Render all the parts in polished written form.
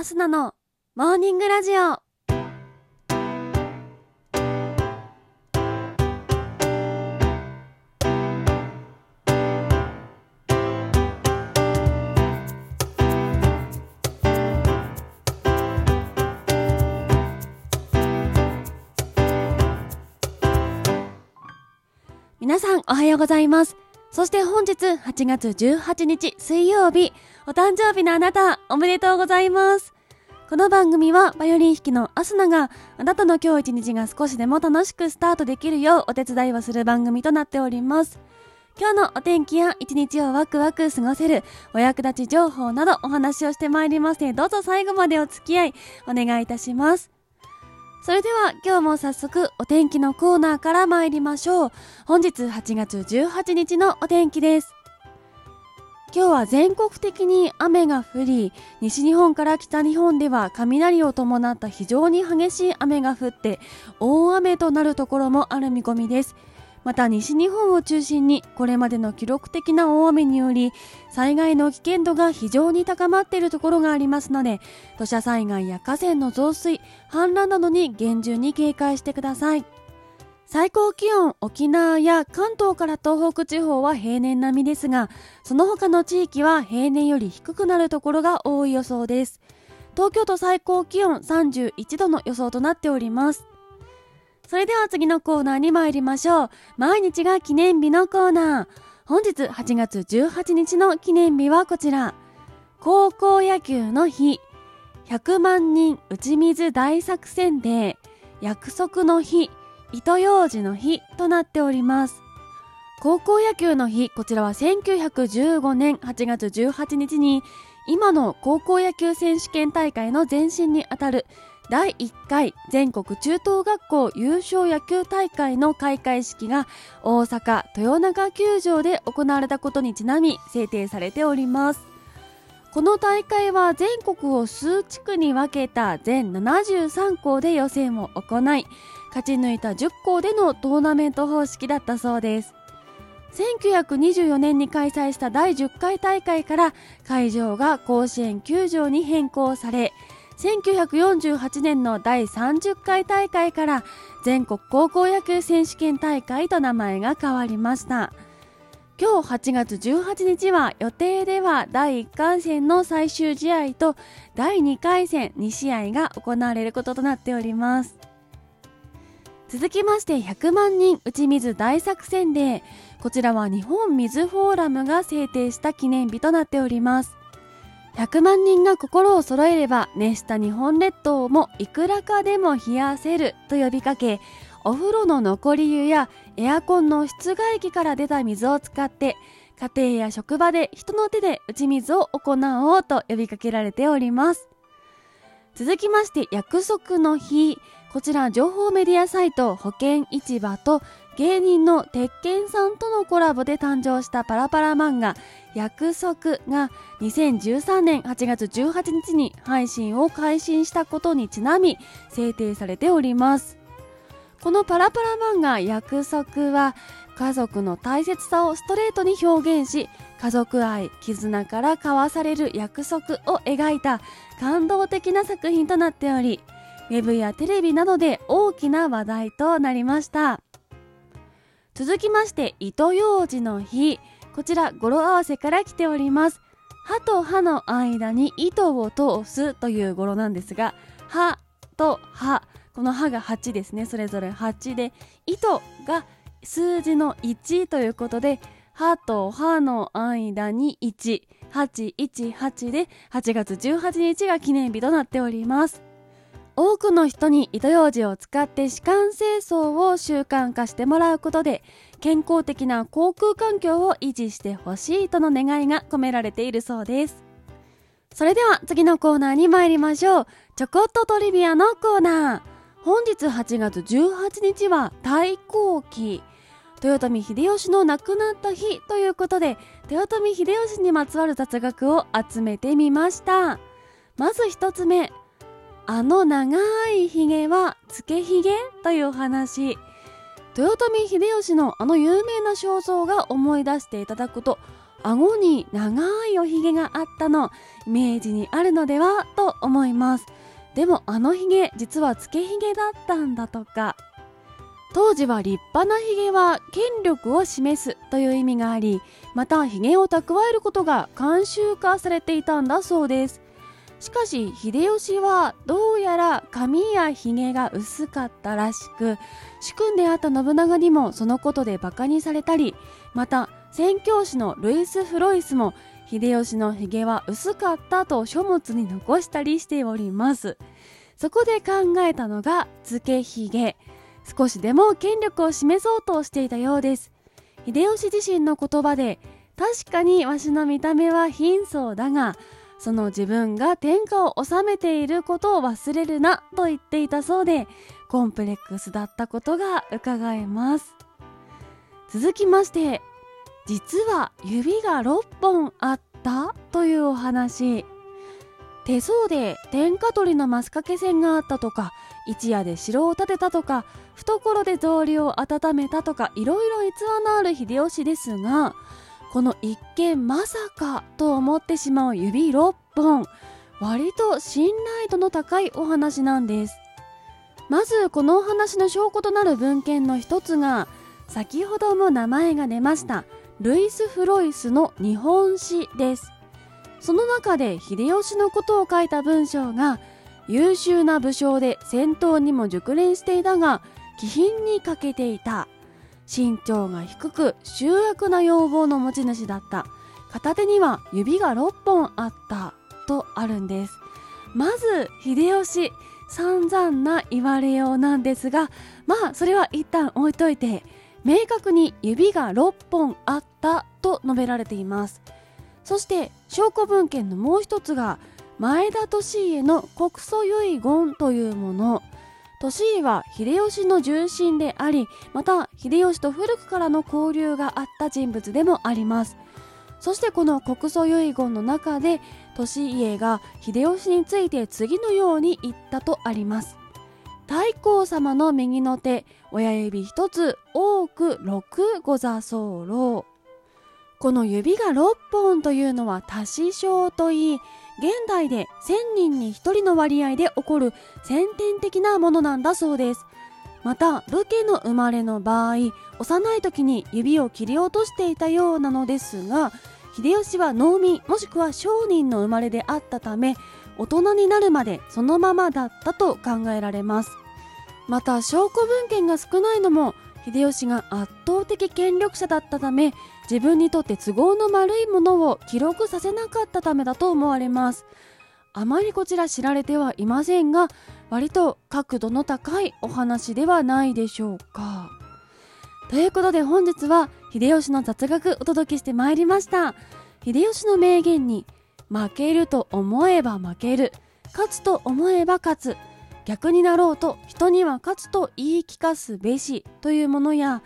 アスナのモーニングラジオ。皆さんおはようございます。そして本日8月18日水曜日、お誕生日のあなたおめでとうございます。この番組はバイオリン弾きのアスナがあなたの今日一日が少しでも楽しくスタートできるようお手伝いをする番組となっております。今日のお天気や一日をワクワク過ごせるお役立ち情報などお話をしてまいりますので、どうぞ最後までお付き合いお願いいたします。それでは今日も早速お天気のコーナーから参りましょう。本日8月18日のお天気です。今日は全国的に雨が降り、西日本から北日本では雷を伴った非常に激しい雨が降って、大雨となるところもある見込みです。また西日本を中心にこれまでの記録的な大雨により災害の危険度が非常に高まっているところがありますので、土砂災害や河川の増水、氾濫などに厳重に警戒してください。最高気温、沖縄や関東から東北地方は平年並みですが、その他の地域は平年より低くなるところが多い予想です。東京都最高気温31度の予想となっております。それでは次のコーナーに参りましょう。毎日が記念日のコーナー。本日8月18日の記念日はこちら。高校野球の日、100万人打ち水大作戦デー、約束の日、糸ようじの日となっております。高校野球の日、こちらは1915年8月18日に今の高校野球選手権大会の前身にあたる第1回全国中等学校優勝野球大会の開会式が大阪豊中球場で行われたことにちなみ制定されております。この大会は全国を数地区に分けた全73校で予選を行い、勝ち抜いた10校でのトーナメント方式だったそうです。1924年に開催した第10回大会から会場が甲子園球場に変更され、1948年の第30回大会から全国高校野球選手権大会と名前が変わりました。今日8月18日は予定では第1回戦の最終試合と第2回戦2試合が行われることとなっております。続きまして100万人打ち水大作戦デー。こちらは日本水フォーラムが制定した記念日となっております。100万人が心を揃えれば熱した日本列島もいくらかでも冷やせると呼びかけ、お風呂の残り湯やエアコンの室外機から出た水を使って家庭や職場で人の手で打ち水を行おうと呼びかけられております。続きまして約束の日、こちら情報メディアサイト保険市場と芸人の鉄拳さんとのコラボで誕生したパラパラ漫画約束が2013年8月18日に配信を開始したことにちなみ制定されております。このパラパラ漫画約束は家族の大切さをストレートに表現し、家族愛、絆から交わされる約束を描いた感動的な作品となっており、ウェブやテレビなどで大きな話題となりました。続きまして糸ようじの日、こちら語呂合わせから来ております。歯と歯の間に糸を通すという語呂なんですが、歯と歯、この歯が8ですね、それぞれ8で、糸が数字の1ということで、歯と歯の間に1、818で8月18日が記念日となっております。多くの人に糸ようじを使って歯間清掃を習慣化してもらうことで健康的な口腔環境を維持してほしいとの願いが込められているそうです。それでは次のコーナーに参りましょう。ちょこっとトリビアのコーナー。本日8月18日は大公忌、豊臣秀吉の亡くなった日ということで、豊臣秀吉にまつわる雑学を集めてみました。まず1つ目、あの長いひげはつけひげという話。豊臣秀吉のあの有名な肖像が思い出していただくと、顎に長いおひげがあったのイメージにあるのではと思います。でもあのひげ実はつけひげだったんだとか。当時は立派なひげは権力を示すという意味があり、またひげを蓄えることが慣習化されていたんだそうです。しかし秀吉はどうやら髪やひげが薄かったらしく、主君であった信長にもそのことでバカにされたり、また宣教師のルイス・フロイスも秀吉のひげは薄かったと書物に残したりしております。そこで考えたのがつけひげ。少しでも権力を示そうとしていたようです。秀吉自身の言葉で、確かにわしの見た目は貧相だが、その自分が天下を治めていることを忘れるなと言っていたそうで、コンプレックスだったことが伺えます。続きまして、実は指が6本あったというお話。手相で天下取りのマス掛け線があったとか、一夜で城を建てたとか、懐で草履を温めたとか、いろいろ逸話のある秀吉ですが、この一見まさかと思ってしまう指6本、割と信頼度の高いお話なんです。まずこのお話の証拠となる文献の一つが、先ほども名前が出ましたルイス・フロイスの日本史です。その中で秀吉のことを書いた文章が、優秀な武将で戦闘にも熟練していたが気品に欠けていた。身長が低く醜悪な容貌の持ち主だった。片手には指が6本あったとあるんです。まず秀吉、散々な言われようなんですが、まあそれは一旦置いといて、明確に指が6本あったと述べられています。そして証拠文献のもう一つが、前田利家の国訴遺言というもの。利家は秀吉の重臣であり、また秀吉と古くからの交流があった人物でもあります。そしてこの国訴遺言の中で、利家が秀吉について次のように言ったとあります。太閤様の右の手、親指一つ、多く6ござ候ろう。この指が6本というのは多死症といい、現代で1000人に1人の割合で起こる先天的なものなんだそうです。また武家の生まれの場合、幼い時に指を切り落としていたようなのですが、秀吉は農民もしくは商人の生まれであったため、大人になるまでそのままだったと考えられます。また証拠文献が少ないのも、秀吉が圧倒的権力者だったため、自分にとって都合の悪いものを記録させなかったためだと思われます。あまりこちら知られてはいませんが、割と角度の高いお話ではないでしょうか。ということで本日は秀吉の雑学お届けしてまいりました。秀吉の名言に、負けると思えば負ける、勝つと思えば勝つ、逆になろうと人には勝つと言い聞かすべしというものや、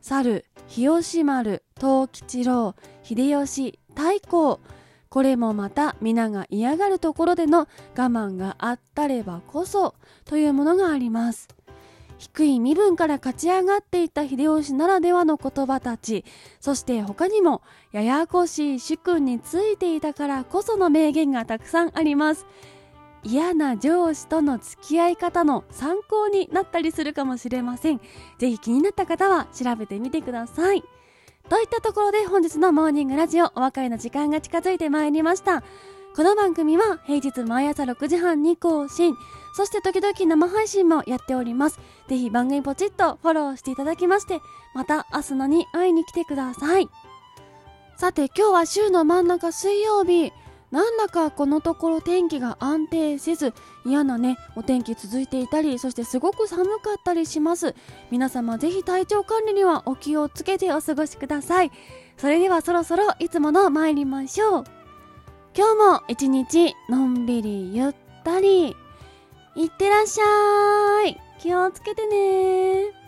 猿、日吉丸、藤吉郎、秀吉、太閤、これもまた皆が嫌がるところでの我慢があったればこそというものがあります。低い身分から勝ち上がっていった秀吉ならではの言葉たち、そして他にもややこしい主君についていたからこその名言がたくさんあります。嫌な上司との付き合い方の参考になったりするかもしれません。ぜひ気になった方は調べてみてください。といったところで本日のモーニングラジオ、お別れの時間が近づいてまいりました。この番組は平日毎朝6時半に更新、そして時々生配信もやっております。ぜひ番組ポチッとフォローしていただきまして、また明日のに会いに来てください。さて今日は週の真ん中水曜日、なんだかこのところ天気が安定せず、嫌なお天気続いていたり、そしてすごく寒かったりします。皆様ぜひ体調管理にはお気をつけてお過ごしください。それではそろそろいつもの参りましょう。今日も一日のんびりゆったりいってらっしゃい。気をつけてね。